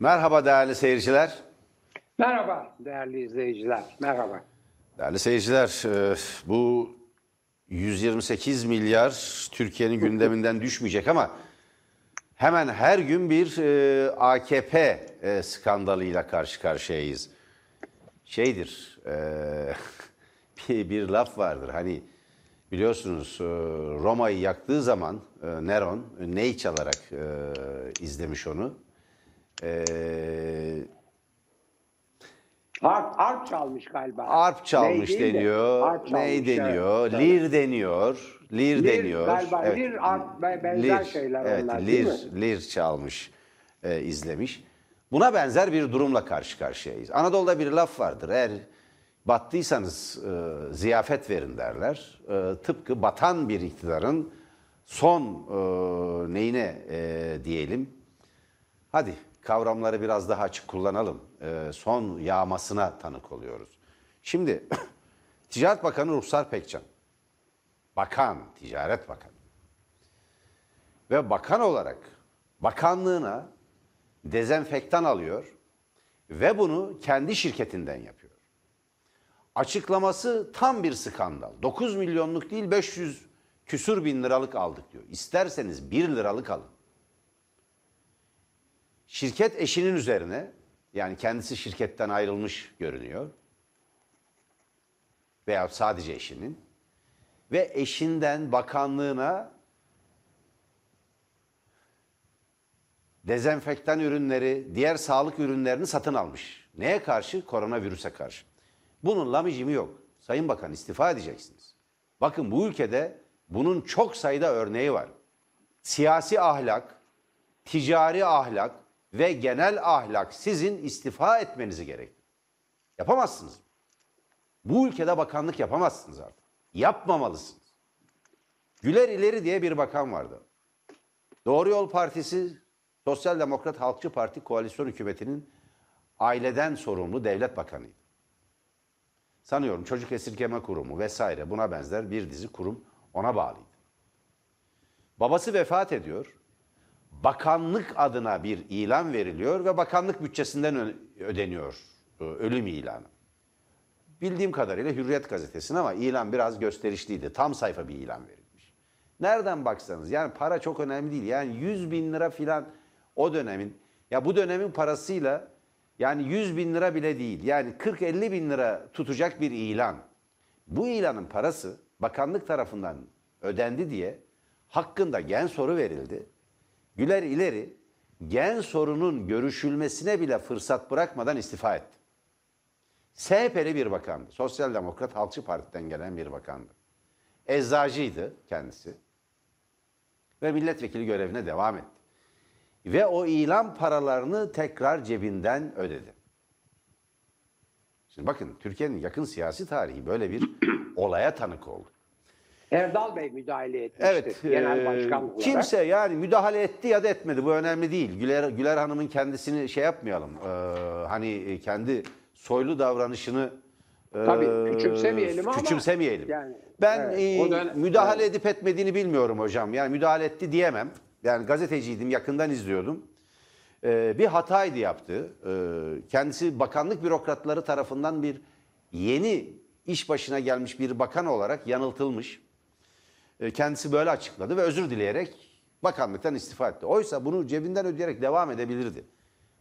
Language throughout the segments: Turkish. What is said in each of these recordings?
Merhaba değerli seyirciler. Merhaba değerli izleyiciler. Merhaba. Değerli seyirciler, bu 128 milyar Türkiye'nin gündeminden düşmeyecek ama hemen her gün bir AKP skandalıyla karşı karşıyayız. Şeydir, bir laf vardır. Hani biliyorsunuz Roma'yı yaktığı zaman Neron ney çalarak izlemiş onu. Arp çalmış galiba. Arp çalmış ney deniyor. Arp çalmış, ney deniyor. Evet. Lir deniyor. Lir deniyor. Galiba evet. Lir, arp benzer lir, şeyler evet, onlar. Lir çalmış, izlemiş. Buna benzer bir durumla karşı karşıyayız. Anadolu'da bir laf vardır. Eğer battıysanız ziyafet verin derler. Tıpkı batan bir iktidarın son neyine diyelim. Hadi kavramları biraz daha açık kullanalım. Son yağmasına tanık oluyoruz. Şimdi Ticaret Bakanı Ruhsar Pekcan. Bakan, Ticaret Bakanı. Ve bakan olarak bakanlığına dezenfektan alıyor ve bunu kendi şirketinden yapıyor. Açıklaması tam bir skandal. 9 milyonluk değil 500 küsür bin liralık aldık diyor. İsterseniz 1 liralık alın. Şirket eşinin üzerine, yani kendisi şirketten ayrılmış görünüyor veya sadece eşinin ve eşinden bakanlığına dezenfektan ürünleri, diğer sağlık ürünlerini satın almış. Neye karşı? Koronavirüse karşı. Bunun lamicimi yok. Sayın Bakan, istifa edeceksiniz. Bakın, bu ülkede bunun çok sayıda örneği var. Siyasi ahlak, ticari ahlak ve genel ahlak sizin istifa etmenizi gerektirir. Yapamazsınız. Bu ülkede bakanlık yapamazsınız artık. Yapmamalısınız. Güler İleri diye bir bakan vardı. Doğru Yol Partisi, Sosyal Demokrat Halkçı Parti koalisyon hükümetinin aileden sorumlu devlet bakanıydı. Sanıyorum Çocuk Esirgeme Kurumu vesaire, buna benzer bir dizi kurum ona bağlıydı. Babası vefat ediyor. Bakanlık adına bir ilan veriliyor ve bakanlık bütçesinden ödeniyor ölüm ilanı. Bildiğim kadarıyla Hürriyet gazetesine, ama ilan biraz gösterişliydi. Tam sayfa bir ilan verilmiş. Nereden baksanız, yani para çok önemli değil. Yani 100 bin lira filan o dönemin, ya bu dönemin parasıyla yani 100 bin lira bile değil. Yani 40-50 bin lira tutacak bir ilan. Bu ilanın parası bakanlık tarafından ödendi diye hakkında gen soru verildi. Güler İleri gen sorunun görüşülmesine bile fırsat bırakmadan istifa etti. SHP'li bir bakandı. Sosyal Demokrat Halkçı Parti'den gelen bir bakandı. Eczacıydı kendisi. Ve milletvekili görevine devam etti. Ve o ilan paralarını tekrar cebinden ödedi. Şimdi bakın, Türkiye'nin yakın siyasi tarihi böyle bir olaya tanık oldu. Erdal Bey müdahale etmişti. Evet, genel başkan olarak. Kimse yani müdahale etti ya da etmedi, bu önemli değil. Güler Hanım'ın kendisini şey yapmayalım. Hani kendi soylu davranışını tabii, küçümsemeyelim ama. Küçümsemeyelim. Yani, ben evet, müdahale edip etmediğini bilmiyorum hocam. Yani müdahale etti diyemem. Yani gazeteciydim, yakından izliyordum. Bir hataydı yaptı. Kendisi bakanlık bürokratları tarafından bir yeni iş başına gelmiş bir bakan olarak yanıltılmış. Kendisi böyle açıkladı ve özür dileyerek bakanlıktan istifa etti. Oysa bunu cebinden ödeyerek devam edebilirdi.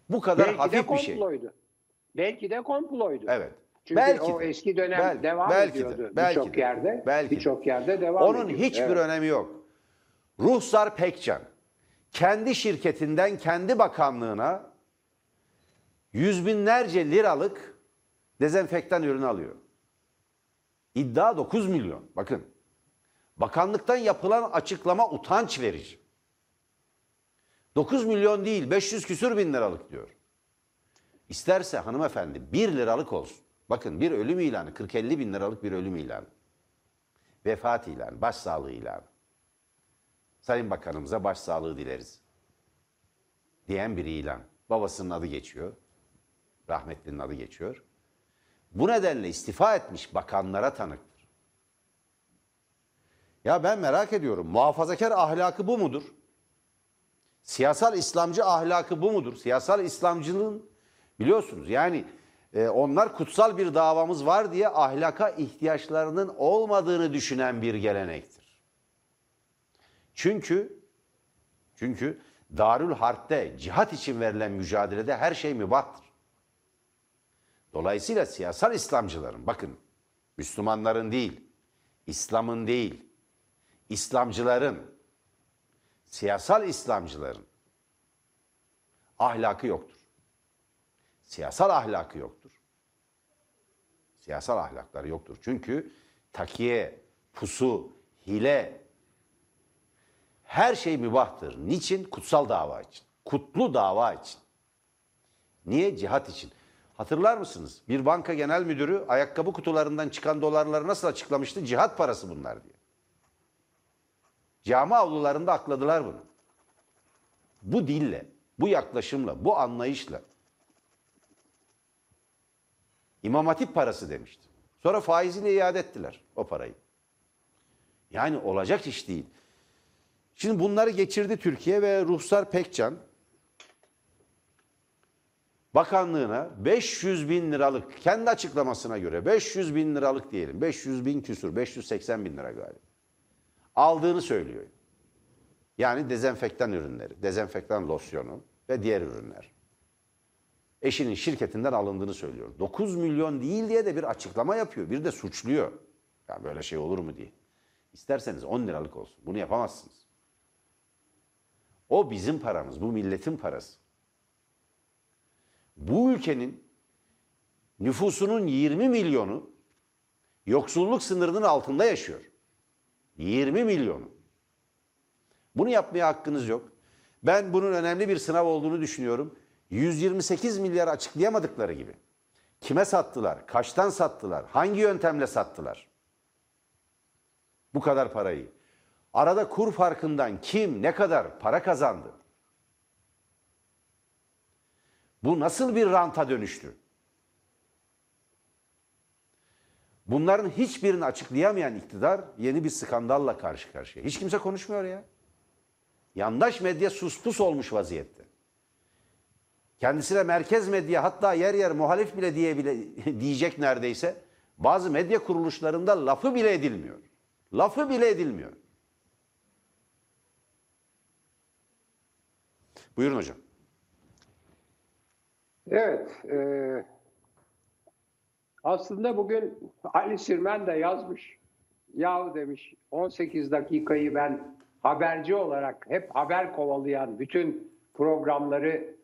Bu kadar belki hafif bir şey. Belki de komploydu. Evet. Çünkü belki o de, eski dönem devam ediyordu birçok yerde. Birçok yerde devam ediyordu. Onun hiçbir önemi yok. Ruhsar Pekcan kendi şirketinden kendi bakanlığına yüz binlerce liralık dezenfektan ürünü alıyor. İddia 9 milyon. Bakın. Bakanlıktan yapılan açıklama utanç verici. 9 milyon değil 500 küsür bin liralık diyor. İsterse hanımefendi 1 liralık olsun. Bakın, bir ölüm ilanı, 40-50 bin liralık bir ölüm ilanı. Vefat ilanı, başsağlığı ilanı. Sayın Bakanımıza başsağlığı dileriz diyen bir ilan. Babasının adı geçiyor. Rahmetlinin adı geçiyor. Bu nedenle istifa etmiş bakanlara tanıktır. Ya ben merak ediyorum, muhafazakar ahlakı bu mudur? Siyasal İslamcı ahlakı bu mudur? Siyasal İslamcılığın biliyorsunuz yani onlar kutsal bir davamız var diye ahlaka ihtiyaçlarının olmadığını düşünen bir gelenektir. Çünkü Darül Harp'te cihat için verilen mücadelede her şey mübahtır. Dolayısıyla siyasal İslamcıların, bakın Müslümanların değil, İslam'ın değil, İslamcıların, siyasal İslamcıların ahlakı yoktur. Siyasal ahlakı yoktur. Siyasal ahlakları yoktur. Çünkü takiye, pusu, hile, her şey mübahtır. Niçin? Kutsal dava için. Kutlu dava için. Niye? Cihat için. Hatırlar mısınız? Bir banka genel müdürü ayakkabı kutularından çıkan dolarları nasıl açıklamıştı? Cihat parası bunlar diye. Cami avlularında akladılar bunu. Bu dille, bu yaklaşımla, bu anlayışla. İmam Hatip parası demişti. Sonra faiziyle iade ettiler o parayı. Yani olacak iş değil. Şimdi bunları geçirdi Türkiye ve Ruhsar Pekcan bakanlığına 500.000 liralık, kendi açıklamasına göre 500.000 liralık diyelim. 500.000 küsur, 580.000 lira galiba. Aldığını söylüyor. Yani dezenfektan ürünleri, dezenfektan losyonu ve diğer ürünler. Eşinin şirketinden alındığını söylüyor. 9 milyon değil diye de bir açıklama yapıyor. Bir de suçluyor. Ya böyle şey olur mu diye. İsterseniz 10 liralık olsun. Bunu yapamazsınız. O bizim paramız, bu milletin parası. Bu ülkenin nüfusunun 20 milyonu yoksulluk sınırının altında yaşıyor. 20 milyonu. Bunu yapmaya hakkınız yok. Ben bunun önemli bir sınav olduğunu düşünüyorum. 128 milyar açıklayamadıkları gibi. Kime sattılar, kaçtan sattılar, hangi yöntemle sattılar? Bu kadar parayı. Arada kur farkından kim ne kadar para kazandı? Bu nasıl bir ranta dönüştü? Bunların hiçbirini açıklayamayan iktidar yeni bir skandalla karşı karşıya. Hiç kimse konuşmuyor ya. Yandaş medya suspus olmuş vaziyette. Kendisine merkez medya, hatta yer yer muhalif bile diyecek neredeyse. Bazı medya kuruluşlarında lafı bile edilmiyor. Lafı bile edilmiyor. Buyurun hocam. Evet. Aslında bugün Ali Sirmen de yazmış. Yahu demiş, 18 dakikayı ben haberci olarak hep haber kovalayan, bütün programları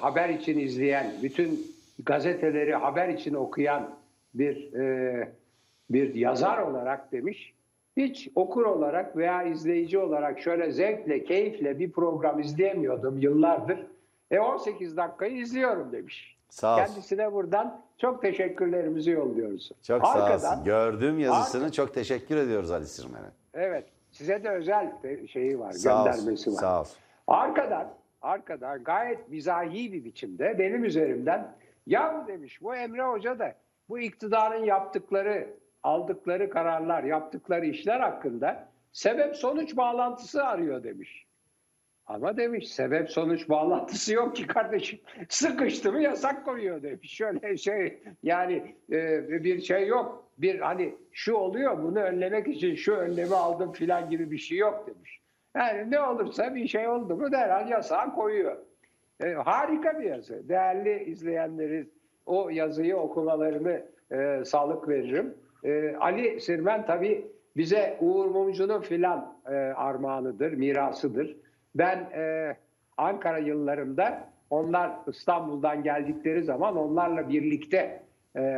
haber için izleyen, bütün gazeteleri haber için okuyan bir yazar olarak demiş. Hiç okur olarak veya izleyici olarak şöyle zevkle, keyifle bir program izleyemiyordum yıllardır. 18 dakikayı izliyorum demiş. Sağ olsun. Kendisine buradan çok teşekkürlerimizi yolluyoruz. Çok arkadan, sağ olsun. Gördüğüm yazısını çok teşekkür ediyoruz Ali Sirmen'e. Evet. Size de özel şeyi var, sağ göndermesi olsun, var. Sağ olsun. Arkadan gayet mizahi bir biçimde benim üzerimden, ya demiş bu Emre Hoca da bu iktidarın yaptıkları, aldıkları kararlar, yaptıkları işler hakkında sebep-sonuç bağlantısı arıyor demiş. Ama demiş sebep-sonuç bağlantısı yok ki kardeşim. Sıkıştı mı yasak koyuyor demiş. Şöyle şey yani bir şey yok. Bir hani şu oluyor, bunu önlemek için şu önlemi aldım filan gibi bir şey yok demiş. Yani ne olursa bir şey oldu mu derhal yasağa koyuyor. Harika bir yazı. Değerli izleyenlerin o yazıyı okumalarını sağlık veririm. Ali Sirmen tabii bize Uğur Mumcu'nun filan armağanıdır, mirasıdır. Ben Ankara yıllarımda onlar İstanbul'dan geldikleri zaman onlarla birlikte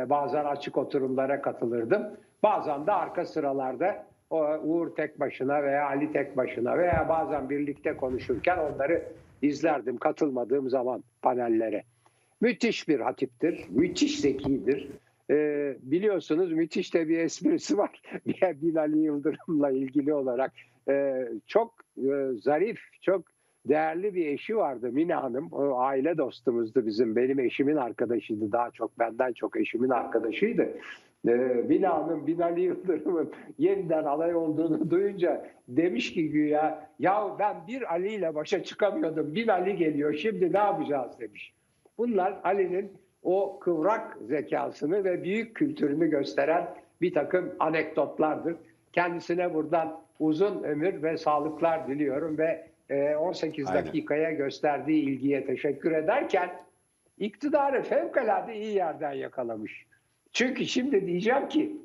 bazen açık oturumlara katılırdım. Bazen de arka sıralarda Uğur tek başına veya Ali tek başına veya bazen birlikte konuşurken onları izlerdim katılmadığım zaman panellere. Müthiş bir hatiptir, müthiş zekidir. Biliyorsunuz müthiş de bir esprisi var Bilal Yıldırım'la ilgili olarak. Çok zarif, çok değerli bir eşi vardı Mina Hanım. O aile dostumuzdu bizim. Benim eşimin arkadaşıydı. Daha çok benden çok eşimin arkadaşıydı. Mina Hanım, Binali Yıldırım'ın yeniden aday olduğunu duyunca demiş ki güya, ya ben bir Ali ile başa çıkamıyordum, Binali geliyor şimdi ne yapacağız demiş. Bunlar Ali'nin o kıvrak zekasını ve büyük kültürünü gösteren bir takım anekdotlardır. Kendisine buradan uzun ömür ve sağlıklar diliyorum ve 18 dakikaya gösterdiği ilgiye teşekkür ederken iktidarı fevkalade iyi yerden yakalamış. Çünkü şimdi diyeceğim ki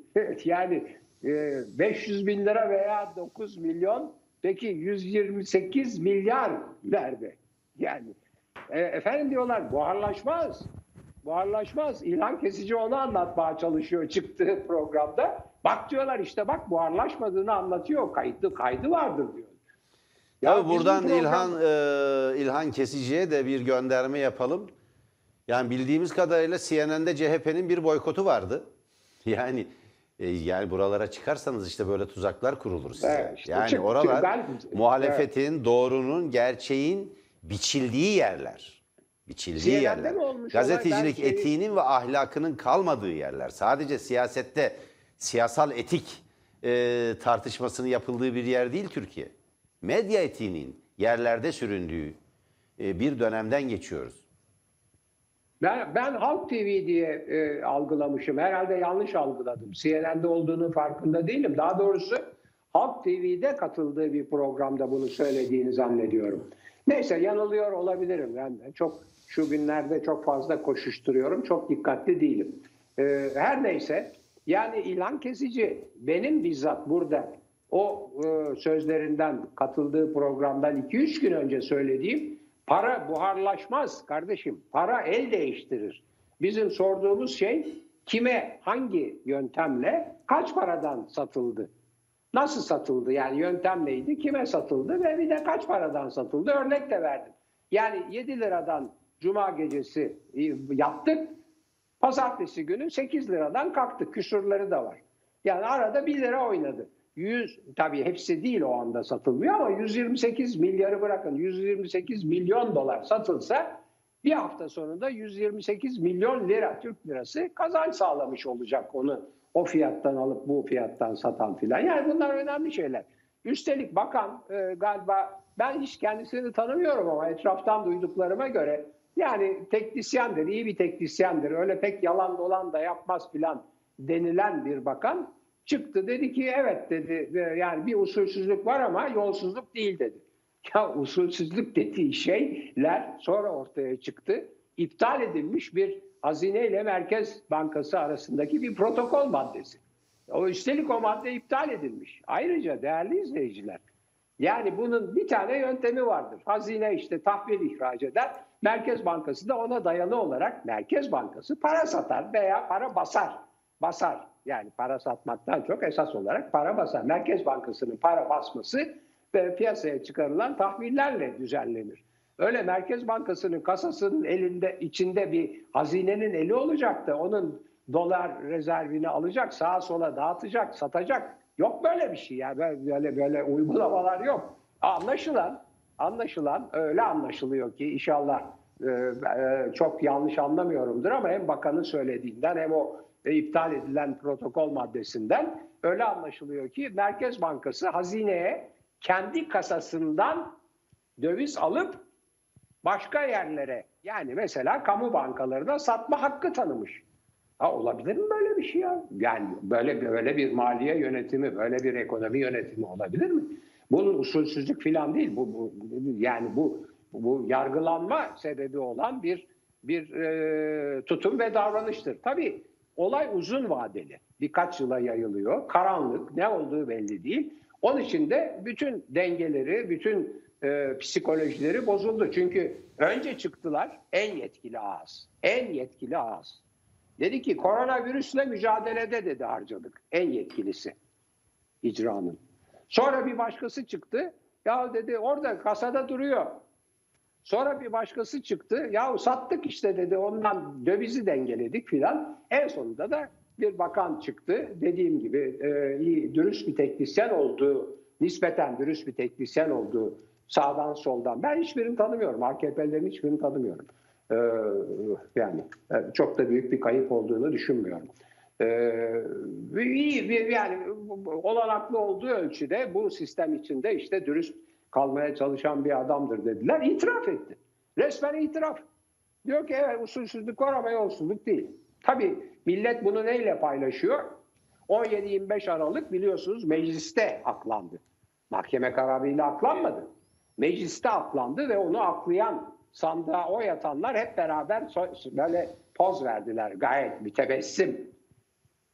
yani 500 bin lira veya 9 milyon peki 128 milyar nerede? Yani efendim diyorlar buharlaşmaz. Buharlaşmaz. İlhan Kesici onu anlatmaya çalışıyor çıktığı programda. Bak diyorlar işte bak buharlaşmadığını anlatıyor. Kaydı vardır diyor. Ya buradan programda... İlhan Kesici'ye de bir gönderme yapalım. Yani bildiğimiz kadarıyla CNN'de CHP'nin bir boykotu vardı. Yani buralara çıkarsanız işte böyle tuzaklar kurulur size. Evet, işte yani oralar muhalefetin, doğrunun, gerçeğin biçildiği yerler. Biçildiği yerler. Gazetecilik etiğinin ve ahlakının kalmadığı yerler. Sadece siyasette siyasal etik tartışmasının yapıldığı bir yer değil Türkiye. Medya etiğinin yerlerde süründüğü bir dönemden geçiyoruz. Ben Halk TV diye algılamışım. Herhalde yanlış algıladım. CNN'de olduğunun farkında değilim. Daha doğrusu Halk TV'de katıldığı bir programda bunu söylediğini zannediyorum. Neyse yanılıyor olabilirim. Ben de çok şu günlerde çok fazla koşuşturuyorum. Çok dikkatli değilim. Her neyse yani İlhan Kesici benim bizzat burada o sözlerinden katıldığı programdan 2-3 gün önce söylediğim para buharlaşmaz kardeşim. Para el değiştirir. Bizim sorduğumuz şey kime, hangi yöntemle, kaç paradan satıldı? Nasıl satıldı? Yani yöntem neydi? Kime satıldı? Ve bir de kaç paradan satıldı? Örnek de verdim. Yani 7 liradan cuma gecesi yaptık. Pazartesi günü 8 liradan kalktık. Küsurları da var. Yani arada 1 lira oynadı. 100 tabii hepsi değil o anda satılmıyor ama 128 milyarı bırakın 128 milyon dolar satılsa bir hafta sonunda 128 milyon lira Türk lirası kazanç sağlamış olacak onu o fiyattan alıp bu fiyattan satan filan. Yani bunlar önemli şeyler. Üstelik bakan galiba ben hiç kendisini tanımıyorum ama etraftan duyduklarıma göre yani teknisyendir, iyi bir teknisyendir. Öyle pek yalan dolan da yapmaz filan denilen bir bakan. Çıktı dedi ki evet dedi yani bir usulsüzlük var ama yolsuzluk değil dedi. Ya usulsüzlük dediği şeyler sonra ortaya çıktı. İptal edilmiş bir hazine ile Merkez Bankası arasındaki bir protokol maddesi. Üstelik o madde iptal edilmiş. Ayrıca değerli izleyiciler yani bunun bir tane yöntemi vardır. Hazine işte tahvil ihraç eder. Merkez Bankası da ona dayalı olarak Merkez Bankası para satar veya para basar. Yani para satmaktan çok esas olarak para basar. Merkez Bankası'nın para basması ve piyasaya çıkarılan tahvillerle düzenlenir. Öyle Merkez Bankası'nın kasasının elinde içinde bir hazinenin eli olacak da onun dolar rezervini alacak, sağa sola dağıtacak, satacak. Yok böyle bir şey ya. Böyle uygulamalar yok. Anlaşılan öyle anlaşılıyor ki inşallah çok yanlış anlamıyorumdur ama hem bakanın söylediğinden hem o iptal edilen protokol maddesinden öyle anlaşılıyor ki Merkez Bankası hazineye kendi kasasından döviz alıp başka yerlere yani mesela kamu bankalarına satma hakkı tanımış. Ha olabilir mi böyle bir şey ya? Yani böyle bir maliye yönetimi, böyle bir ekonomi yönetimi olabilir mi? Bunun usulsüzlük falan değil. Bu yargılanma sebebi olan bir tutum ve davranıştır. Tabii olay uzun vadeli. Birkaç yıla yayılıyor. Karanlık. Ne olduğu belli değil. Onun için de bütün dengeleri, bütün psikolojileri bozuldu. Çünkü önce çıktılar en yetkili ağız. Dedi ki koronavirüsle mücadelede dedi harcadık. En yetkilisi icranın. Sonra bir başkası çıktı. Ya dedi orada kasada duruyor. Sonra bir başkası çıktı. Yahu sattık işte dedi. Ondan dövizi dengeledik filan. En sonunda da bir bakan çıktı. Dediğim gibi iyi, dürüst bir teknisyen olduğu, nispeten dürüst bir teknisyen olduğu sağdan soldan. Ben hiçbirini tanımıyorum. AKP'lilerin hiçbirini tanımıyorum. Yani çok da büyük bir kayıp olduğunu düşünmüyorum. Yani olanaklı olduğu ölçüde bu sistem içinde işte dürüst kalmaya çalışan bir adamdır dediler. İtiraf etti. Resmen itiraf. Diyor ki evet usulsüzlük var ama yolsuzluk değil. Tabii millet bunu neyle paylaşıyor? 17-25 Aralık biliyorsunuz mecliste aklandı. Mahkeme kararıyla aklanmadı. Mecliste aklandı ve onu aklayan, sandığa oy atanlar hep beraber böyle poz verdiler. Gayet mütebessim.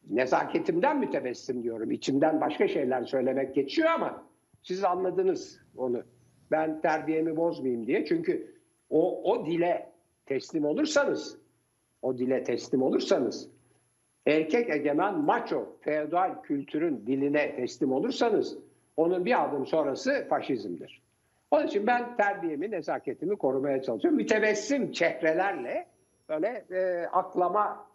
Nezaketimden mütebessim diyorum. İçimden başka şeyler söylemek geçiyor ama siz anladınız onu. Ben terbiyemi bozmayayım diye. Çünkü o dile teslim olursanız, erkek egemen maço feodal kültürün diline teslim olursanız onun bir adım sonrası faşizmdir. Onun için ben terbiyemi, nezaketimi korumaya çalışıyorum. Mütebessim çehrelerle böyle aklama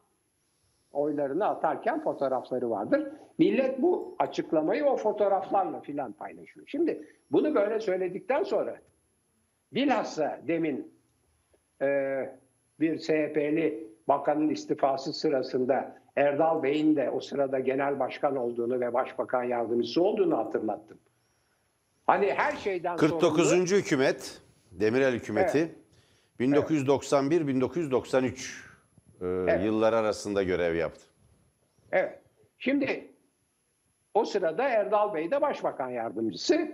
oylarını atarken fotoğrafları vardır. Millet bu açıklamayı o fotoğraflarla filan paylaşıyor. Şimdi bunu böyle söyledikten sonra bilhassa demin bir CHP'li bakanın istifası sırasında Erdal Bey'in de o sırada genel başkan olduğunu ve başbakan yardımcısı olduğunu hatırlattım. Hani her şeyden 49. sorumlu... 49. hükümet, Demirel hükümeti, evet. 1991-1993 evet. yıllar arasında görev yaptı. Evet. Şimdi o sırada Erdal Bey de başbakan yardımcısı.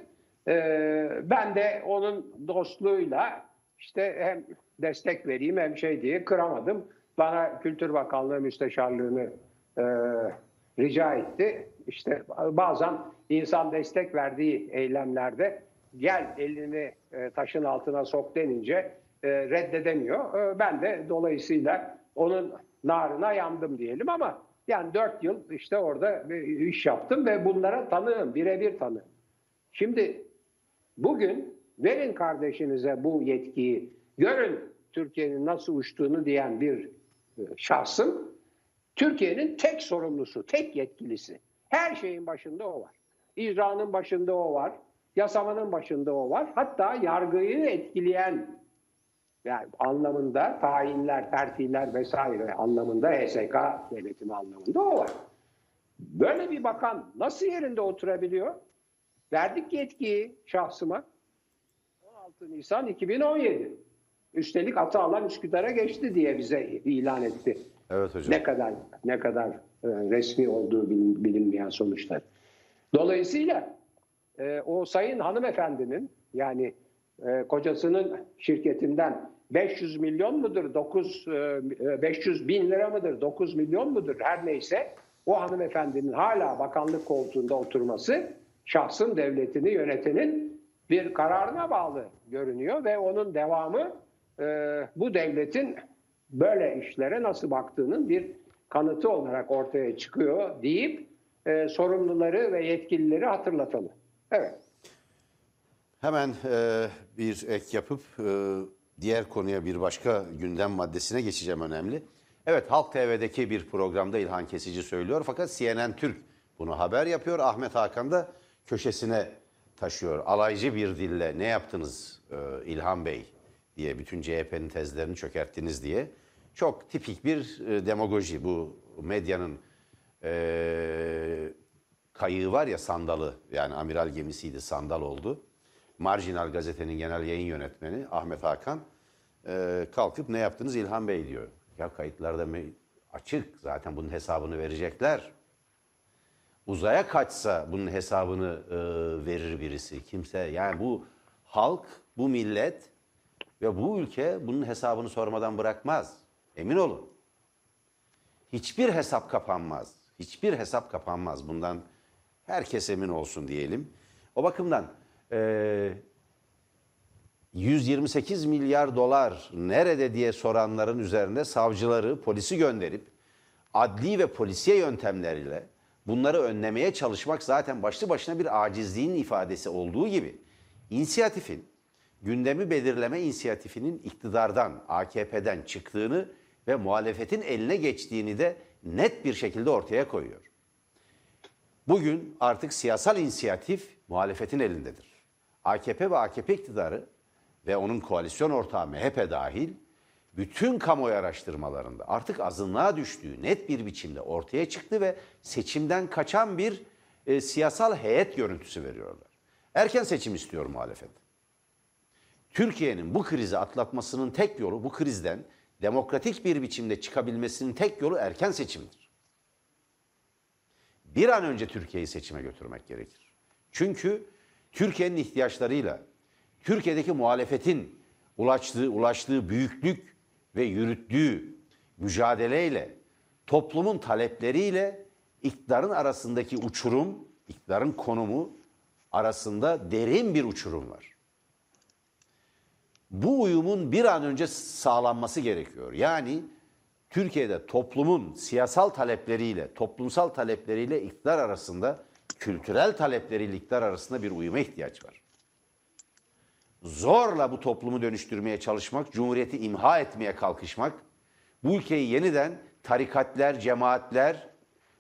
Ben de onun dostluğuyla işte hem destek vereyim hem şey diye kıramadım. Bana Kültür Bakanlığı müsteşarlığını rica etti. İşte bazen insan destek verdiği eylemlerde gel elini taşın altına sok denince reddedemiyor. Ben de dolayısıyla onun narına yandım diyelim ama yani 4 yıl işte orada bir iş yaptım ve bunlara tanığım, birebir tanığım. Şimdi bugün verin kardeşinize bu yetkiyi, görün Türkiye'nin nasıl uçtuğunu diyen bir şahsın Türkiye'nin tek sorumlusu, tek yetkilisi. Her şeyin başında o var. İcranın başında o var. Yasamanın başında o var. Hatta yargıyı etkileyen yani anlamında tayinler, terfiler vesaire anlamında HSK devletinin anlamında o var. Böyle bir bakan nasıl yerinde oturabiliyor? Verdik yetkiyi şahsıma. 16 Nisan 2017. Üstelik Atağlan Üsküdar'a geçti diye bize ilan etti. Evet hocam. Ne kadar resmi olduğu bilinmeyen sonuçlar. Dolayısıyla o sayın hanımefendinin yani kocasının şirketinden 500 milyon mudur 500 bin lira mıdır 9 milyon mudur her neyse o hanımefendinin hala bakanlık koltuğunda oturması şahsın devletini yönetenin bir kararına bağlı görünüyor ve onun devamı bu devletin böyle işlere nasıl baktığının bir kanıtı olarak ortaya çıkıyor deyip sorumluları ve yetkilileri hatırlatalım. Evet. Hemen bir ek yapıp diğer konuya bir başka gündem maddesine geçeceğim önemli. Evet Halk TV'deki bir programda İlhan Kesici söylüyor fakat CNN Türk bunu haber yapıyor. Ahmet Hakan da köşesine taşıyor. Alaycı bir dille ne yaptınız İlhan Bey diye bütün CHP'nin tezlerini çökerttiniz diye. Çok tipik bir demagoji bu medyanın kayığı var ya sandalı yani amiral gemisiydi sandal oldu. Marjinal gazetenin genel yayın yönetmeni Ahmet Hakan kalkıp ne yaptınız İlhan Bey diyor. Ya kayıtlarda açık zaten bunun hesabını verecekler. Uzaya kaçsa bunun hesabını verir birisi kimse. Yani bu halk, bu millet ve bu ülke bunun hesabını sormadan bırakmaz. Emin olun. Hiçbir hesap kapanmaz. Hiçbir hesap kapanmaz. Bundan herkes emin olsun diyelim. O bakımdan 128 milyar dolar nerede diye soranların üzerine savcıları, polisi gönderip adli ve polisiye yöntemleriyle bunları önlemeye çalışmak zaten başlı başına bir acizliğin ifadesi olduğu gibi inisiyatifin, gündemi belirleme inisiyatifinin iktidardan, AKP'den çıktığını ve muhalefetin eline geçtiğini de net bir şekilde ortaya koyuyor. Bugün artık siyasal inisiyatif muhalefetin elindedir. AKP ve AKP iktidarı ve onun koalisyon ortağı MHP dahil bütün kamuoyu araştırmalarında artık azınlığa düştüğü net bir biçimde ortaya çıktı ve seçimden kaçan bir siyasal heyet görüntüsü veriyorlar. Erken seçim istiyor muhalefet. Türkiye'nin bu krizi atlatmasının tek yolu, bu krizden demokratik bir biçimde çıkabilmesinin tek yolu erken seçimdir. Bir an önce Türkiye'yi seçime götürmek gerekir. Çünkü Türkiye'nin ihtiyaçlarıyla, Türkiye'deki muhalefetin ulaştığı büyüklük ve yürüttüğü mücadeleyle, toplumun talepleriyle iktidarın arasındaki uçurum, iktidarın konumu arasında derin bir uçurum var. Bu uyumun bir an önce sağlanması gerekiyor. Yani Türkiye'de toplumun siyasal talepleriyle, toplumsal talepleriyle iktidar arasında, kültürel talepleriyle iktidar arasında bir uyuma ihtiyaç var. Zorla bu toplumu dönüştürmeye çalışmak, cumhuriyeti imha etmeye kalkışmak, bu ülkeyi yeniden tarikatlar, cemaatler,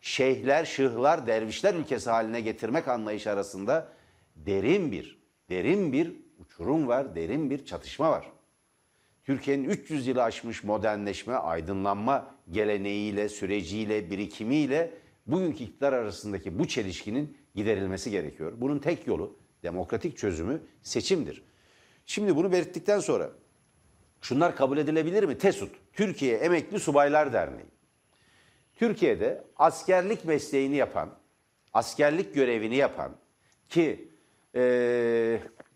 şeyhler, şıhlar, dervişler ülkesi haline getirmek anlayışı arasında derin bir uçurum var, derin bir çatışma var. Türkiye'nin 300 yılı aşmış modernleşme, aydınlanma geleneğiyle, süreciyle, birikimiyle bugünkü iktidar arasındaki bu çelişkinin giderilmesi gerekiyor. Bunun tek yolu, demokratik çözümü seçimdir. Şimdi bunu belirttikten sonra şunlar kabul edilebilir mi? Tesut, Türkiye Emekli Subaylar Derneği. Türkiye'de askerlik mesleğini yapan, askerlik görevini yapan ki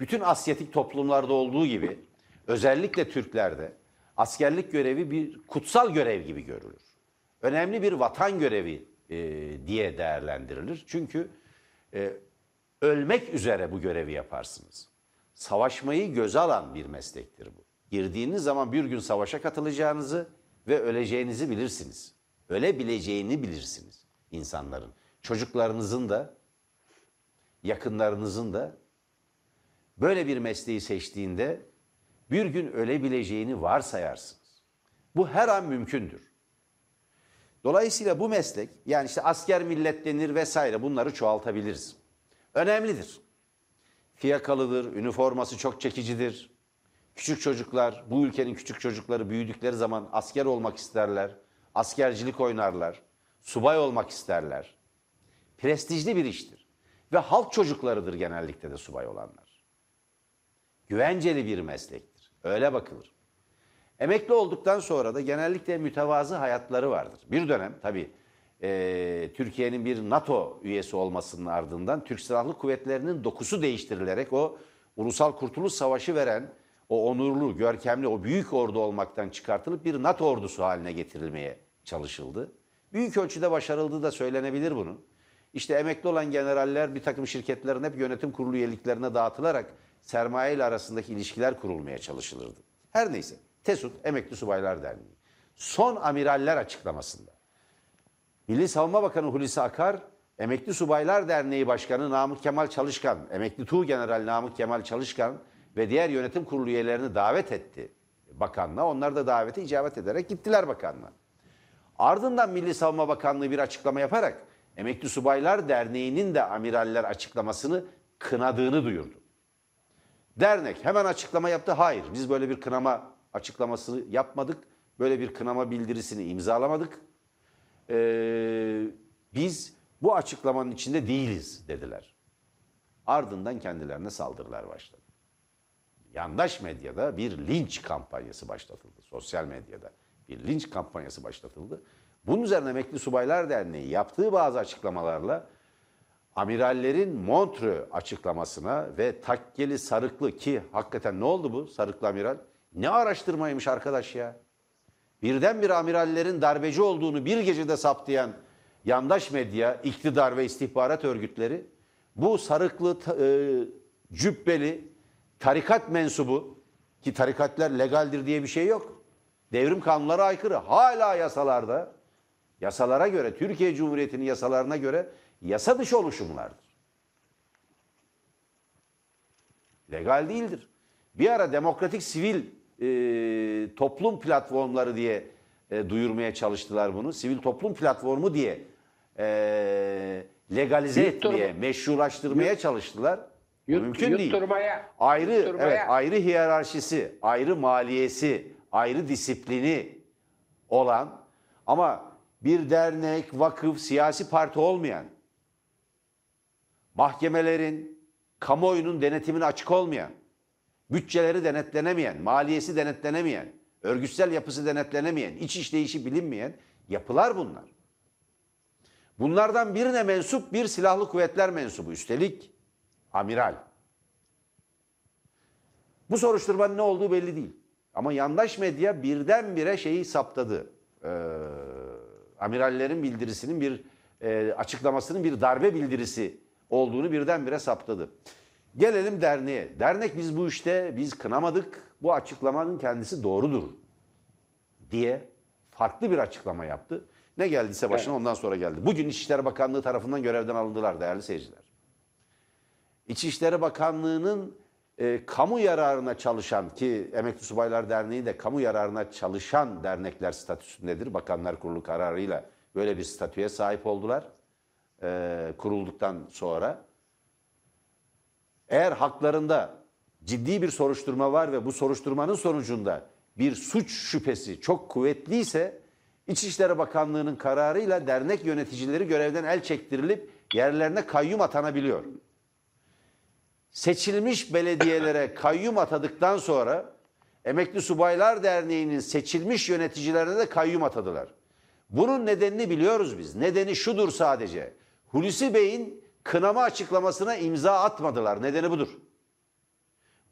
bütün Asyatik toplumlarda olduğu gibi özellikle Türklerde askerlik görevi bir kutsal görev gibi görülür. Önemli bir vatan görevi diye değerlendirilir. Çünkü ölmek üzere bu görevi yaparsınız. Savaşmayı göze alan bir meslektir bu. Girdiğiniz zaman bir gün savaşa katılacağınızı ve öleceğinizi bilirsiniz. Ölebileceğini bilirsiniz insanların. Çocuklarınızın da, yakınlarınızın da böyle bir mesleği seçtiğinde bir gün ölebileceğini varsayarsınız. Bu her an mümkündür. Dolayısıyla bu meslek, yani işte asker millet denir vesaire, bunları çoğaltabiliriz. Önemlidir. Fiyakalıdır, üniforması çok çekicidir. Küçük çocuklar, bu ülkenin küçük çocukları büyüdükleri zaman asker olmak isterler, askercilik oynarlar, subay olmak isterler. Prestijli bir iştir ve halk çocuklarıdır genellikle de subay olanlar. Güvenceli bir meslektir, öyle bakılır. Emekli olduktan sonra da genellikle mütevazı hayatları vardır. Bir dönem tabii Türkiye'nin bir NATO üyesi olmasının ardından Türk Silahlı Kuvvetleri'nin dokusu değiştirilerek o Ulusal Kurtuluş Savaşı veren o onurlu, görkemli, o büyük ordu olmaktan çıkartılıp bir NATO ordusu haline getirilmeye çalışıldı. Büyük ölçüde başarıldığı da söylenebilir bunun. İşte emekli olan generaller bir takım şirketlerin hep yönetim kurulu üyeliklerine dağıtılarak sermaye ile arasındaki ilişkiler kurulmaya çalışılırdı. Her neyse, Tesut Emekli Subaylar Derneği. Son amiraller açıklamasında Milli Savunma Bakanı Hulusi Akar, Emekli Subaylar Derneği Başkanı Namık Kemal Çalışkan, Emekli Tuğgeneral Namık Kemal Çalışkan ve diğer yönetim kurulu üyelerini davet etti bakanlığa. Onlar da davete icabet ederek gittiler bakanlığa. Ardından Milli Savunma Bakanlığı bir açıklama yaparak Emekli Subaylar Derneği'nin de amiraller açıklamasını kınadığını duyurdu. Dernek hemen açıklama yaptı. Hayır, biz böyle bir kınama açıklaması yapmadık. Böyle bir kınama bildirisini imzalamadık. Biz bu açıklamanın içinde değiliz dediler. Ardından kendilerine saldırılar başladı. Yandaş medyada bir linç kampanyası başlatıldı. Sosyal medyada bir linç kampanyası başlatıldı. Bunun üzerine Emekli Subaylar Derneği yaptığı bazı açıklamalarla amirallerin Montrö açıklamasına ve takkeli sarıklı, ki hakikaten ne oldu bu sarıklı amiral? Ne araştırmaymış arkadaş ya? Birdenbire amirallerin darbeci olduğunu bir gecede saptayan yandaş medya, iktidar ve istihbarat örgütleri bu sarıklı, cübbeli tarikat mensubu, ki tarikatlar legaldir diye bir şey yok. Devrim kanunlara aykırı. Hala yasalarda, yasalara göre, Türkiye Cumhuriyeti'nin yasalarına göre yasa dışı oluşumlardır. Legal değildir. Bir ara demokratik sivil toplum platformları diye duyurmaya çalıştılar bunu. Sivil toplum platformu diye legalize etmeye, meşrulaştırmaya çalıştılar. Mümkün değil. Ayrı hiyerarşisi, ayrı maliyesi, ayrı disiplini olan ama bir dernek, vakıf, siyasi parti olmayan, mahkemelerin, kamuoyunun denetimine açık olmayan, bütçeleri denetlenemeyen, maliyesi denetlenemeyen, örgütsel yapısı denetlenemeyen, iç işleyişi bilinmeyen yapılar bunlar. Bunlardan birine mensup bir silahlı kuvvetler mensubu, üstelik amiral. Bu soruşturmanın ne olduğu belli değil. Ama yandaş medya birdenbire şeyi saptadı. Amirallerin bildirisinin bir açıklamasının bir darbe bildirisi olduğunu birdenbire saptadı. Gelelim derneğe. Dernek biz bu işte, biz kınamadık, bu açıklamanın kendisi doğrudur diye farklı bir açıklama yaptı. Ne geldiyse başına ondan sonra geldi. Bugün İçişleri Bakanlığı tarafından görevden alındılar değerli seyirciler. İçişleri Bakanlığı'nın kamu yararına çalışan, ki Emekli Subaylar Derneği de kamu yararına çalışan dernekler statüsündedir. Bakanlar Kurulu kararıyla böyle bir statüye sahip oldular kurulduktan sonra. Eğer haklarında ciddi bir soruşturma var ve bu soruşturmanın sonucunda bir suç şüphesi çok kuvvetliyse İçişleri Bakanlığı'nın kararıyla dernek yöneticileri görevden el çektirilip yerlerine kayyum atanabiliyor. Seçilmiş belediyelere kayyum atadıktan sonra Emekli Subaylar Derneği'nin seçilmiş yöneticilerine de kayyum atadılar. Bunun nedenini biliyoruz biz. Nedeni şudur sadece. Hulusi Bey'in kınama açıklamasına imza atmadılar. Nedeni budur.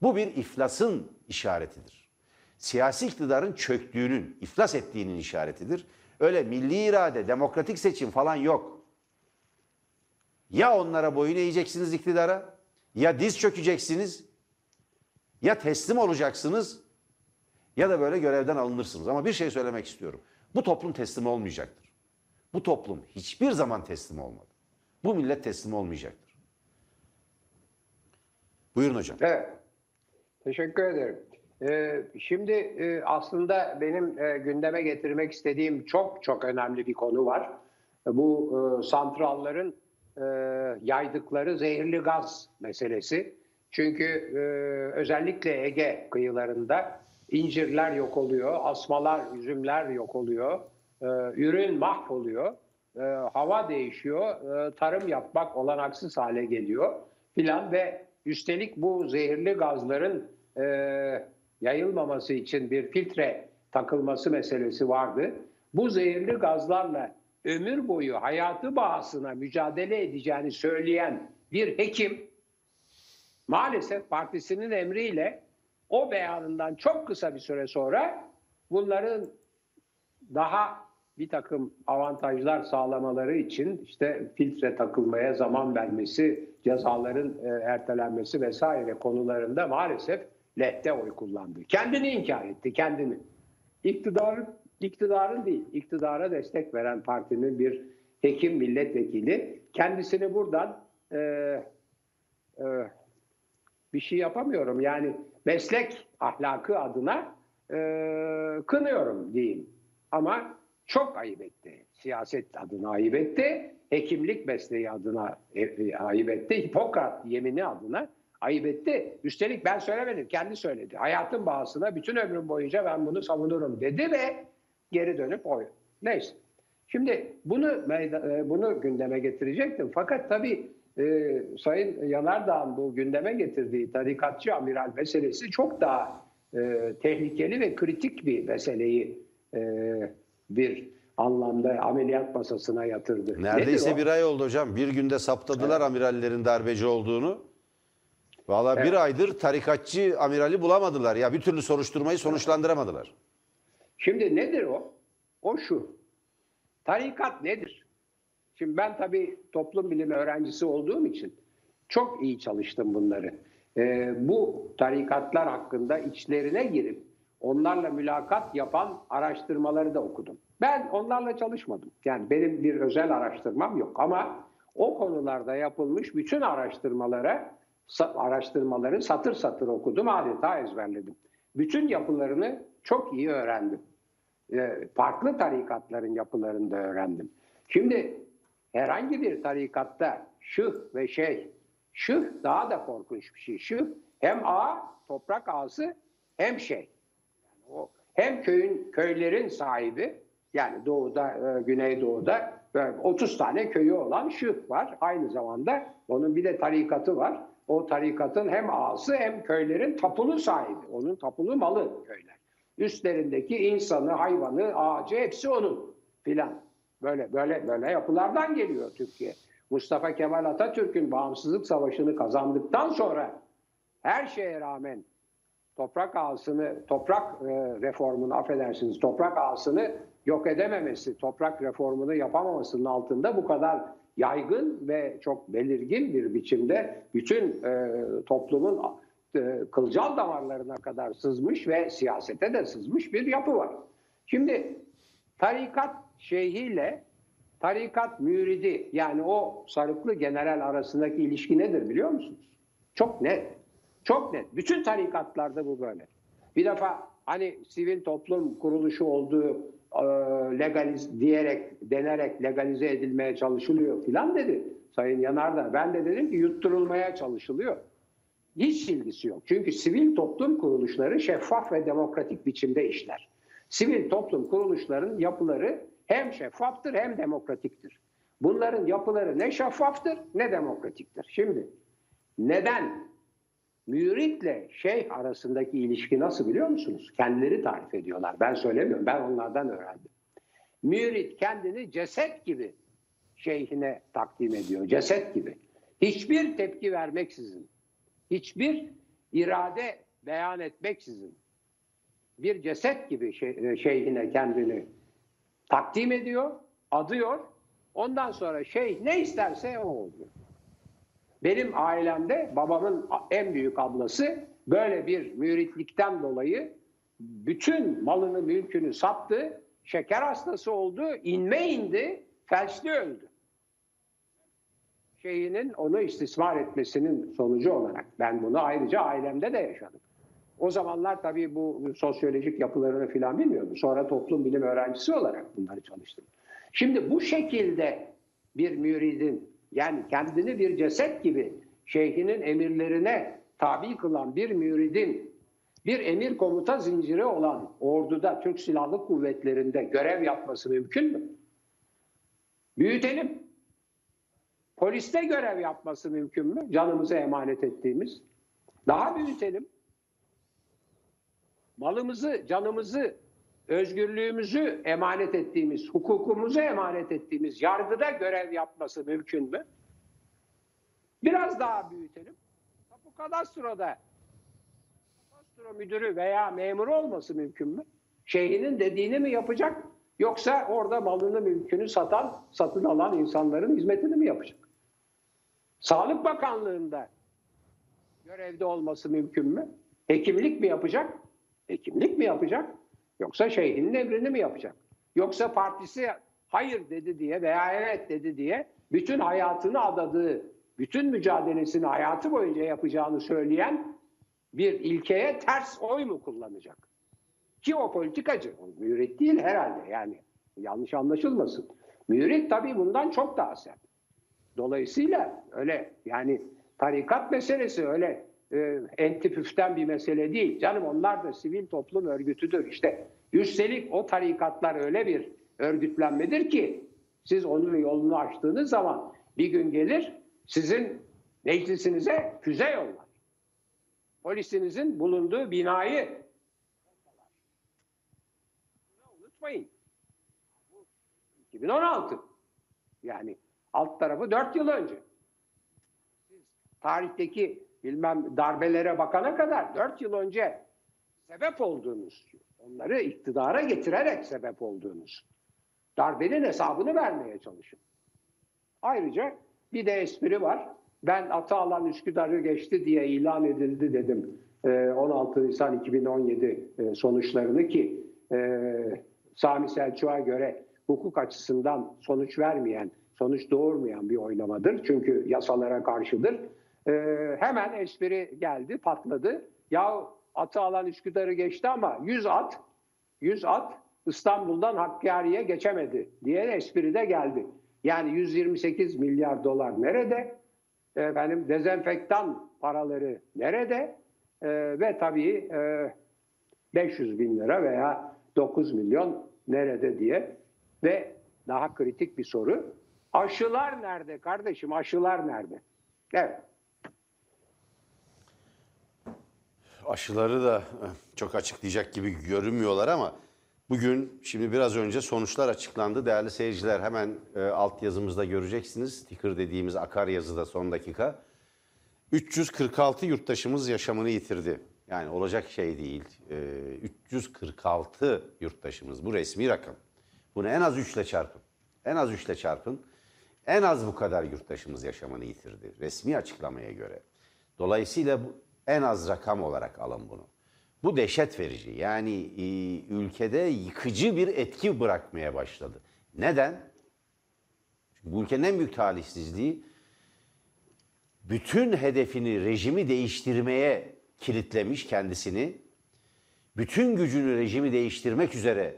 Bu bir iflasın işaretidir. Siyasi iktidarın çöktüğünün, iflas ettiğinin işaretidir. Öyle milli irade, demokratik seçim falan yok. Ya onlara boyun eğeceksiniz iktidara, ya diz çökeceksiniz, ya teslim olacaksınız, ya da böyle görevden alınırsınız. Ama bir şey söylemek istiyorum. Bu toplum teslim olmayacaktır. Bu toplum hiçbir zaman teslim olmadı. Bu millet teslim olmayacaktır. Buyurun hocam. Evet. Teşekkür ederim. Şimdi aslında benim gündeme getirmek istediğim çok çok önemli bir konu var. Bu santralların yaydıkları zehirli gaz meselesi. Çünkü özellikle Ege kıyılarında incirler yok oluyor, asmalar, üzümler yok oluyor, ürün mahvoluyor, hava değişiyor, tarım yapmak olanaksız hale geliyor filan ve üstelik bu zehirli gazların yayılmaması için bir filtre takılması meselesi vardı. Bu zehirli gazlarla ömür boyu hayatı bahasına mücadele edeceğini söyleyen bir hekim maalesef partisinin emriyle o beyanından çok kısa bir süre sonra bunların daha bir takım avantajlar sağlamaları için işte filtre takılmaya zaman vermesi, cezaların ertelenmesi vesaire konularında maalesef lehte oy kullandı. Kendini inkar etti, kendini. İktidarın değil, iktidara destek veren partinin bir hekim milletvekili kendisini buradan bir şey yapamıyorum. Yani meslek ahlakı adına kınıyorum diyeyim. Ama çok ayıp etti. Siyaset adına ayıp etti. Hekimlik mesleği adına ayıp etti. Hipokrat yemini adına ayıp etti. Üstelik ben söylemedim, kendi söyledi. Hayatın bahasına bütün ömrüm boyunca ben bunu savunurum dedi ve geri dönüp oy. Neyse. Şimdi bunu gündeme getirecektim. Fakat tabii Sayın Yanardağ'ın bu gündeme getirdiği tarikatçı amiral meselesi çok daha tehlikeli ve kritik bir meseleyi bir anlamda ameliyat masasına yatırdı. Neredeyse bir ay oldu hocam. Bir günde saptadılar amirallerin darbeci olduğunu. Valla bir aydır tarikatçı amirali bulamadılar. Ya bir türlü soruşturmayı sonuçlandıramadılar. Şimdi nedir o? O şu. Tarikat nedir? Şimdi ben tabii toplum bilimi öğrencisi olduğum için çok iyi çalıştım bunları. Bu tarikatlar hakkında içlerine girip onlarla mülakat yapan araştırmaları da okudum. Ben onlarla çalışmadım. Yani benim bir özel araştırmam yok ama o konularda yapılmış bütün araştırmaları satır satır okudum, adeta ezberledim. Bütün yapılarını çok iyi öğrendim. Farklı tarikatların yapılarını da öğrendim. Şimdi herhangi bir tarikatta şıh ve şıh daha da korkunç bir şey. Şıh hem ağ, toprak ağası hem hem köylerin sahibi, yani doğuda, güneydoğuda 30 tane köyü olan Şık var. Aynı zamanda onun bir de tarikatı var. O tarikatın hem ağası hem köylerin tapulu sahibi. Onun tapulu malı köyler. Üstlerindeki insanı, hayvanı, ağacı hepsi onun filan. Böyle yapılardan geliyor Türkiye. Mustafa Kemal Atatürk'ün bağımsızlık savaşını kazandıktan sonra her şeye rağmen toprak ağasını, toprak reformunu, affedersiniz, toprak ağasını yok edememesi, toprak reformunu yapamamasının altında bu kadar yaygın ve çok belirgin bir biçimde bütün toplumun kılcal damarlarına kadar sızmış ve siyasete de sızmış bir yapı var. Şimdi tarikat şeyhiyle tarikat müridi, yani o sarıklı general arasındaki ilişki nedir biliyor musunuz? Çok net, çok net. Bütün tarikatlarda bu böyle. Bir defa hani sivil toplum kuruluşu olduğu denerek legalize edilmeye çalışılıyor filan dedi Sayın Yanardağ. Ben de dedim ki yutturulmaya çalışılıyor. Hiç ilgisi yok. Çünkü sivil toplum kuruluşları şeffaf ve demokratik biçimde işler. Sivil toplum kuruluşlarının yapıları hem şeffaftır hem demokratiktir. Bunların yapıları ne şeffaftır ne demokratiktir. Şimdi neden? Müritle şeyh arasındaki ilişki nasıl biliyor musunuz? Kendileri tarif ediyorlar. Ben söylemiyorum. Ben onlardan öğrendim. Mürit kendini ceset gibi şeyhine takdim ediyor. Ceset gibi. Hiçbir tepki vermeksizin, hiçbir irade beyan etmeksizin bir ceset gibi şeyhine kendini takdim ediyor, adıyor. Ondan sonra şeyh ne isterse o oluyor. Benim ailemde babamın en büyük ablası böyle bir müritlikten dolayı bütün malını mülkünü sattı, şeker hastası oldu, inme indi, felçli öldü. Şeyhinin onu istismar etmesinin sonucu olarak. Ben bunu ayrıca ailemde de yaşadım. O zamanlar tabii bu sosyolojik yapılarını filan bilmiyordum. Sonra toplum bilim öğrencisi olarak bunları çalıştım. Şimdi bu şekilde bir müridin, yani kendini bir ceset gibi şeyhinin emirlerine tabi kılan bir müridin, bir emir komuta zinciri olan orduda, Türk Silahlı Kuvvetleri'nde görev yapması mümkün mü? Büyütelim. Poliste görev yapması mümkün mü? Canımıza emanet ettiğimiz. Daha büyütelim. Malımızı, canımızı, özgürlüğümüzü emanet ettiğimiz, hukukumuzu emanet ettiğimiz yargıda görev yapması mümkün mü? Biraz daha büyütelim. Bu kadastro müdürü veya memuru olması mümkün mü? Şeyhinin dediğini mi yapacak? Yoksa orada malını mümkünü satın alan insanların hizmetini mi yapacak? Sağlık Bakanlığı'nda görevde olması mümkün mü? Hekimlik mi yapacak? Hekimlik mi yapacak? Yoksa şeyhinin emrini mi yapacak? Yoksa partisi hayır dedi diye veya evet dedi diye bütün hayatını adadığı, bütün mücadelesini hayatı boyunca yapacağını söyleyen bir ilkeye ters oy mu kullanacak? Ki o politikacı, o mürit değil herhalde, yani yanlış anlaşılmasın. Mürit tabii bundan çok daha sert. Dolayısıyla öyle, yani tarikat meselesi öyle enti püften bir mesele değil. Canım onlar da sivil toplum örgütüdür. İşte üstelik o tarikatlar öyle bir örgütlenmedir ki siz onun yolunu açtığınız zaman bir gün gelir sizin meclisinize füze yollar. Polisinizin bulunduğu binayı unutmayın. 2016. Yani alt tarafı 4 yıl önce. Siz tarihteki bilmem darbelere bakana kadar 4 yıl önce sebep olduğunuz, onları iktidara getirerek sebep olduğunuz darbenin hesabını vermeye çalışın. Ayrıca bir de espri var. Ben Atağlan Üsküdar'ı geçti diye ilan edildi dedim. 16 Nisan 2017 sonuçlarını ki Sami Selçuk'a göre hukuk açısından sonuç doğurmayan bir oylamadır. Çünkü yasalara karşıdır. Hemen espri geldi, patladı. Yahu Atağlan Üsküdar'ı geçti ama 100 at İstanbul'dan Hakkari'ye geçemedi diye espri de geldi. Yani 128 milyar dolar nerede? Efendim, dezenfektan paraları nerede? Ve tabii 500.000 lira veya 9 milyon nerede diye. Ve daha kritik bir soru, aşılar nerede kardeşim, aşılar nerede? Evet. Aşıları da çok açıklayacak gibi görünmüyorlar ama bugün, şimdi biraz önce sonuçlar açıklandı. Değerli seyirciler, hemen alt yazımızda göreceksiniz. Ticker dediğimiz akar yazıda son dakika. 346 yurttaşımız yaşamını yitirdi. Yani olacak şey değil. 346 yurttaşımız. Bu resmi rakam. Bunu en az 3 ile çarpın. En az 3 ile çarpın. En az bu kadar yurttaşımız yaşamını yitirdi. Resmi açıklamaya göre. Dolayısıyla bu, en az rakam olarak alın bunu. Bu dehşet verici. Yani ülkede yıkıcı bir etki bırakmaya başladı. Neden? Çünkü bu ülkenin en büyük talihsizliği, bütün hedefini, rejimi değiştirmeye kilitlemiş kendisini, bütün gücünü rejimi değiştirmek üzere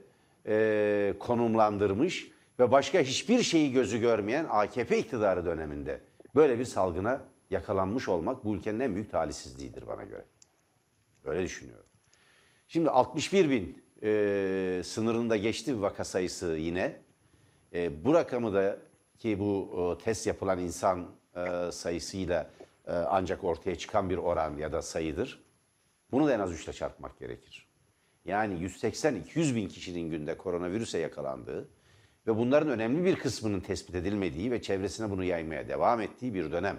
konumlandırmış ve başka hiçbir şeyi gözü görmeyen AKP iktidarı döneminde böyle bir salgına yakalanmış olmak bu ülkenin en büyük talihsizliğidir bana göre. Öyle düşünüyorum. Şimdi 61 bin sınırında geçti bir vaka sayısı yine. Bu rakamı da ki bu test yapılan insan sayısıyla ancak ortaya çıkan bir oran ya da sayıdır. Bunu da en az 3 ile çarpmak gerekir. Yani 180-200 bin kişinin günde koronavirüse yakalandığı ve bunların önemli bir kısmının tespit edilmediği ve çevresine bunu yaymaya devam ettiği bir dönem.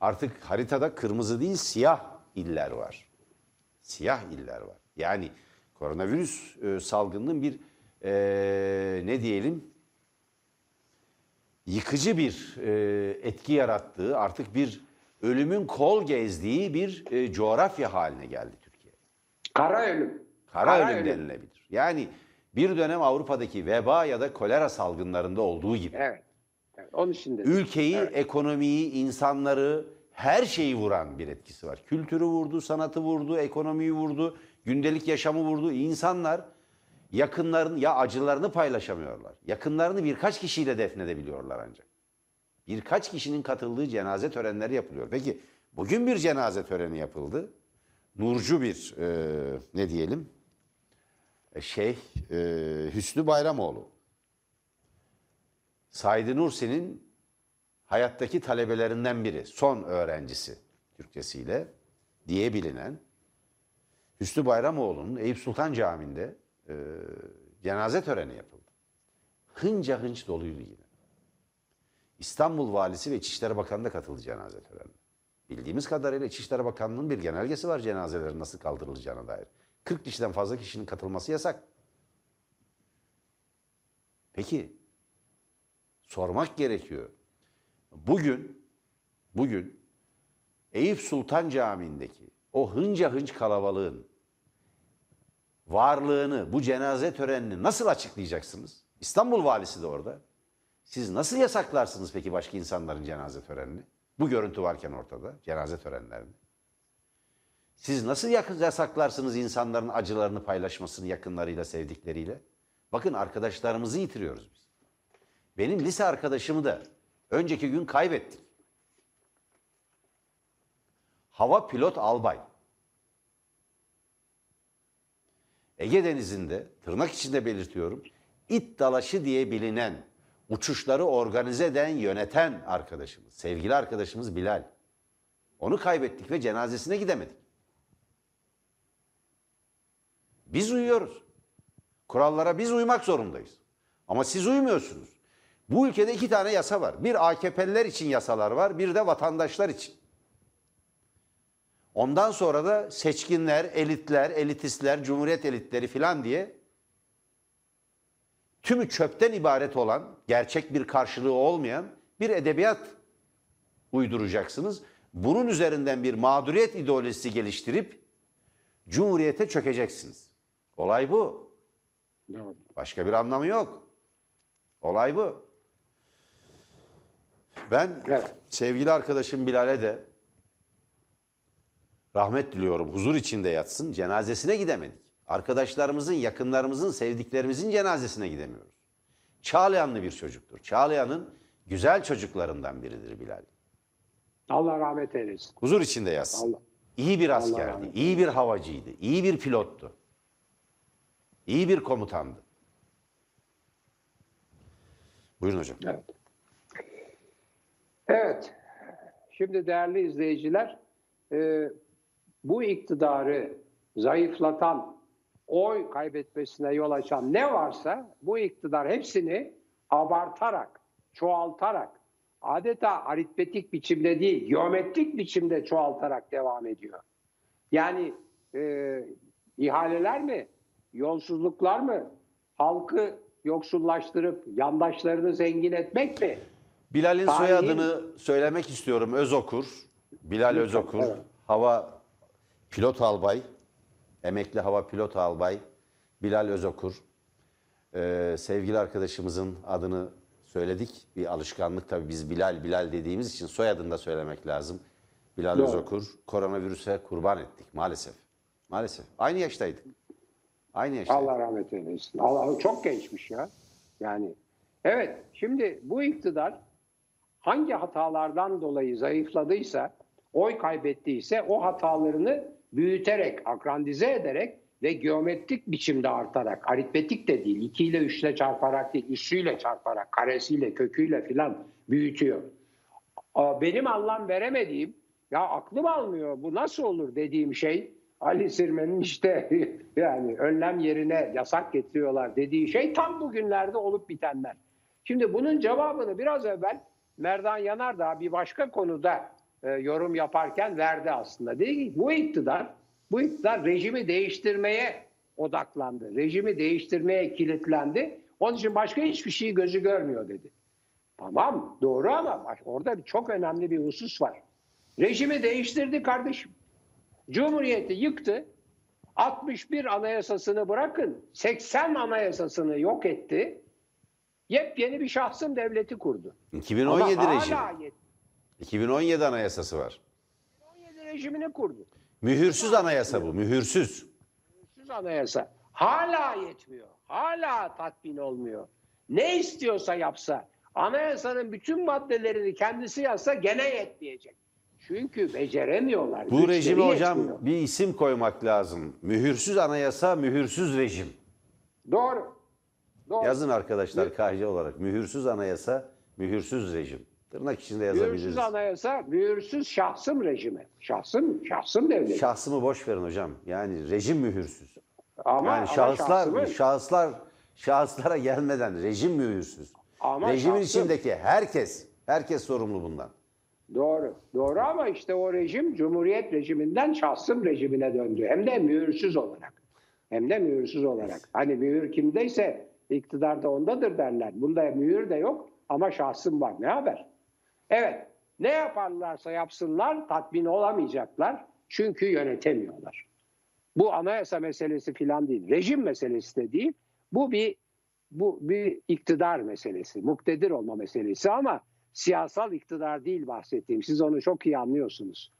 Artık haritada kırmızı değil siyah iller var. Siyah iller var. Yani koronavirüs salgınının bir ne diyelim, yıkıcı bir etki yarattığı, artık bir ölümün kol gezdiği bir coğrafya haline geldi Türkiye. Kara ölüm. Kara ölüm denilebilir. Yani bir dönem Avrupa'daki veba ya da kolera salgınlarında olduğu gibi. Evet. Onun için de ülkeyi, evet, ekonomiyi, insanları, her şeyi vuran bir etkisi var. Kültürü vurdu, sanatı vurdu, ekonomiyi vurdu, gündelik yaşamı vurdu. İnsanlar yakınlarını, ya acılarını paylaşamıyorlar. Yakınlarını birkaç kişiyle defnedebiliyorlar ancak. Birkaç kişinin katıldığı cenaze törenleri yapılıyor. Peki bugün bir cenaze töreni yapıldı. Nurcu bir ne diyelim Hüsnü Bayramoğlu, Said Nursi'nin hayattaki talebelerinden biri, son öğrencisi Türkçesiyle diye bilinen Hüsnü Bayramoğlu'nun Eyüp Sultan Camii'nde cenaze töreni yapıldı. Hınca hınç doluydu yine. İstanbul Valisi ve İçişleri Bakanı da katıldı cenaze törenine. Bildiğimiz kadarıyla İçişleri Bakanlığı'nın bir genelgesi var cenazelerin nasıl kaldırılacağına dair. 40 kişiden fazla kişinin katılması yasak. Peki, sormak gerekiyor. Bugün Eyüp Sultan Camii'ndeki o hınca hınç kalabalığın varlığını, bu cenaze törenini nasıl açıklayacaksınız? İstanbul Valisi de orada. Siz nasıl yasaklarsınız peki başka insanların cenaze törenini? Bu görüntü varken ortada, cenaze törenlerini. Siz nasıl yasaklarsınız insanların acılarını paylaşmasını yakınlarıyla, sevdikleriyle? Bakın, arkadaşlarımızı yitiriyoruz biz. Benim lise arkadaşımı da önceki gün kaybettik. Hava pilot albay. Ege Denizi'nde, tırnak içinde belirtiyorum, it dalaşı diye bilinen, uçuşları organize eden, yöneten arkadaşımız, sevgili arkadaşımız Bilal. Onu kaybettik ve cenazesine gidemedik. Biz uyuyoruz. Kurallara biz uymak zorundayız. Ama siz uymuyorsunuz. Bu ülkede iki tane yasa var. Bir AKP'liler için yasalar var, bir de vatandaşlar için. Ondan sonra da seçkinler, elitler, elitistler, cumhuriyet elitleri filan diye tümü çöpten ibaret olan, gerçek bir karşılığı olmayan bir edebiyat uyduracaksınız. Bunun üzerinden bir mağduriyet ideolojisi geliştirip cumhuriyete çökeceksiniz. Olay bu. Başka bir anlamı yok. Olay bu. Ben sevgili arkadaşım Bilal'e de rahmet diliyorum. Huzur içinde yatsın. Cenazesine gidemedik. Arkadaşlarımızın, yakınlarımızın, sevdiklerimizin cenazesine gidemiyoruz. Çağlayanlı bir çocuktur. Çağlayan'ın güzel çocuklarından biridir Bilal. Allah rahmet eylesin. Huzur içinde yatsın. Allah. İyi bir askerdi, iyi bir havacıydı, iyi bir pilottu, iyi bir komutandı. Buyurun hocam. Evet. Evet. Şimdi değerli izleyiciler, bu iktidarı zayıflatan, oy kaybetmesine yol açan ne varsa bu iktidar hepsini abartarak, çoğaltarak, adeta aritmetik biçimde değil, geometrik biçimde çoğaltarak devam ediyor. Yani ihaleler mi, yolsuzluklar mı, halkı yoksullaştırıp yandaşlarını zengin etmek mi? Bilal'in soyadını söylemek istiyorum. Özokur, Bilal Özokur, evet. Hava pilot albay, emekli hava pilot albay Bilal Özokur. Sevgili arkadaşımızın adını söyledik. Bir alışkanlık tabii, biz Bilal dediğimiz için soyadını da söylemek lazım. Bilal Özokur, koronavirüse kurban ettik maalesef. Maalesef. Aynı yaştaydık. Aynı yaştaydık. Allah rahmet eylesin. Allah, çok gençmiş ya. Yani evet, şimdi bu iktidar hangi hatalardan dolayı zayıfladıysa, oy kaybettiyse o hatalarını büyüterek, akrandize ederek ve geometrik biçimde artarak, aritmetik de değil, 2 ile 3 ile çarparak değil, üssüyle çarparak, karesiyle, köküyle filan büyütüyor. Benim anlam veremediğim, ya aklım almıyor bu nasıl olur dediğim şey, Ali Sirmen'in işte yani önlem yerine yasak getiriyorlar dediği şey tam bugünlerde olup bitenler. Şimdi bunun cevabını biraz evvel Merdan Yanardağ bir başka konuda yorum yaparken verdi aslında. Dedi ki bu iktidar rejimi değiştirmeye odaklandı. Rejimi değiştirmeye kilitlendi. Onun için başka hiçbir şeyi gözü görmüyor dedi. Tamam, doğru, ama orada çok önemli bir husus var. Rejimi değiştirdi kardeşim. Cumhuriyeti yıktı. 61 anayasasını bırakın, 80 anayasasını yok etti. Yepyeni bir şahsın devleti kurdu. 2017 rejimi. 2017 anayasası var. 2017 rejimini kurdu. Mühürsüz anayasa bu, mühürsüz. Mühürsüz anayasa. Hala yetmiyor. Hala tatmin olmuyor. Ne istiyorsa yapsa, anayasanın bütün maddelerini kendisi yazsa gene yetmeyecek. Çünkü beceremiyorlar. Bu rejime hocam yetmiyor. Bir isim koymak lazım. Mühürsüz anayasa, mühürsüz rejim. Doğru. Doğru. Yazın arkadaşlar KC olarak. Mühürsüz anayasa, mühürsüz rejim. Tırnak içinde yazabiliriz. Mühürsüz anayasa, mühürsüz şahsım rejimi. Şahsım devleti. Şahsımı boş verin hocam. Yani rejim mühürsüz. Ama, yani şahıslara gelmeden rejim mühürsüz. Ama rejimin içindeki herkes sorumlu bundan. Doğru. Doğru, ama işte o rejim Cumhuriyet rejiminden şahsım rejimine döndü. Hem de mühürsüz olarak. Hani mühür kimdeyse iktidarda ondadır derler. Bunda mühür de yok ama şahsım var. Ne haber? Evet. Ne yaparlarsa yapsınlar tatmin olamayacaklar. Çünkü yönetemiyorlar. Bu anayasa meselesi falan değil. Rejim meselesi de değil. Bu bir iktidar meselesi. Muktedir olma meselesi, ama siyasal iktidar değil bahsettiğim. Siz onu çok iyi anlıyorsunuz.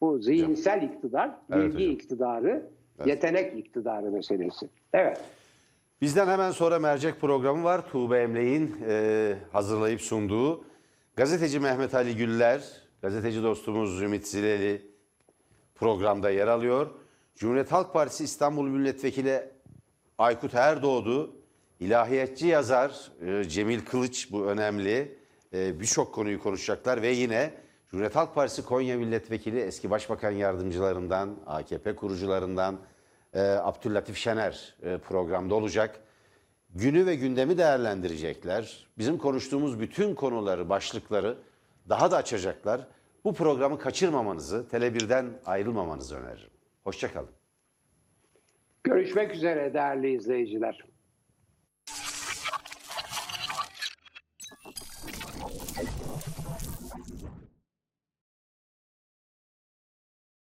Bu zihinsel iktidar, bilgi iktidarı, yetenek iktidarı meselesi. Evet. Bizden hemen sonra mercek programı var. Tuğbe Emre'nin hazırlayıp sunduğu. Gazeteci Mehmet Ali Güller, gazeteci dostumuz Ümit Zileli programda yer alıyor. Cumhuriyet Halk Partisi İstanbul Milletvekili Aykut Erdoğdu, ilahiyatçı yazar Cemil Kılıç, bu önemli. Birçok konuyu konuşacaklar ve yine Cumhuriyet Halk Partisi Konya Milletvekili, eski Başbakan Yardımcılarından, AKP kurucularından Abdüllatif Şener programda olacak. Günü ve gündemi değerlendirecekler. Bizim konuştuğumuz bütün konuları, başlıkları daha da açacaklar. Bu programı kaçırmamanızı, Tele1'den ayrılmamanızı öneririm. Hoşça kalın. Görüşmek üzere değerli izleyiciler.